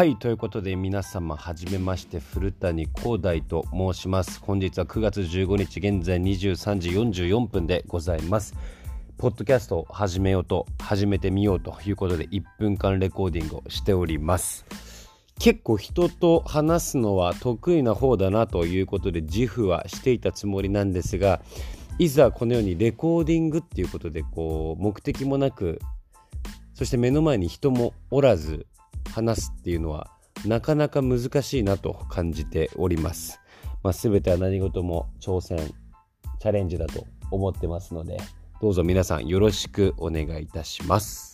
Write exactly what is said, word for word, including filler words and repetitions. はいということで皆様はじめまして、古谷光大と申します。本日はくがつじゅうごにち現在にじゅうさんじよんじゅうよんぷんでございます。ポッドキャストを始めようと始めてみようということでいっぷんかんレコーディングをしております。結構人と話すのは得意な方だなということで自負はしていたつもりなんですが、いざこのようにレコーディングっていうことでこう目的もなく、そして目の前に人もおらず話すっていうのはなかなか難しいなと感じております。まあ、全ては何事も挑戦、チャレンジだと思ってますので、どうぞ皆さんよろしくお願いいたします。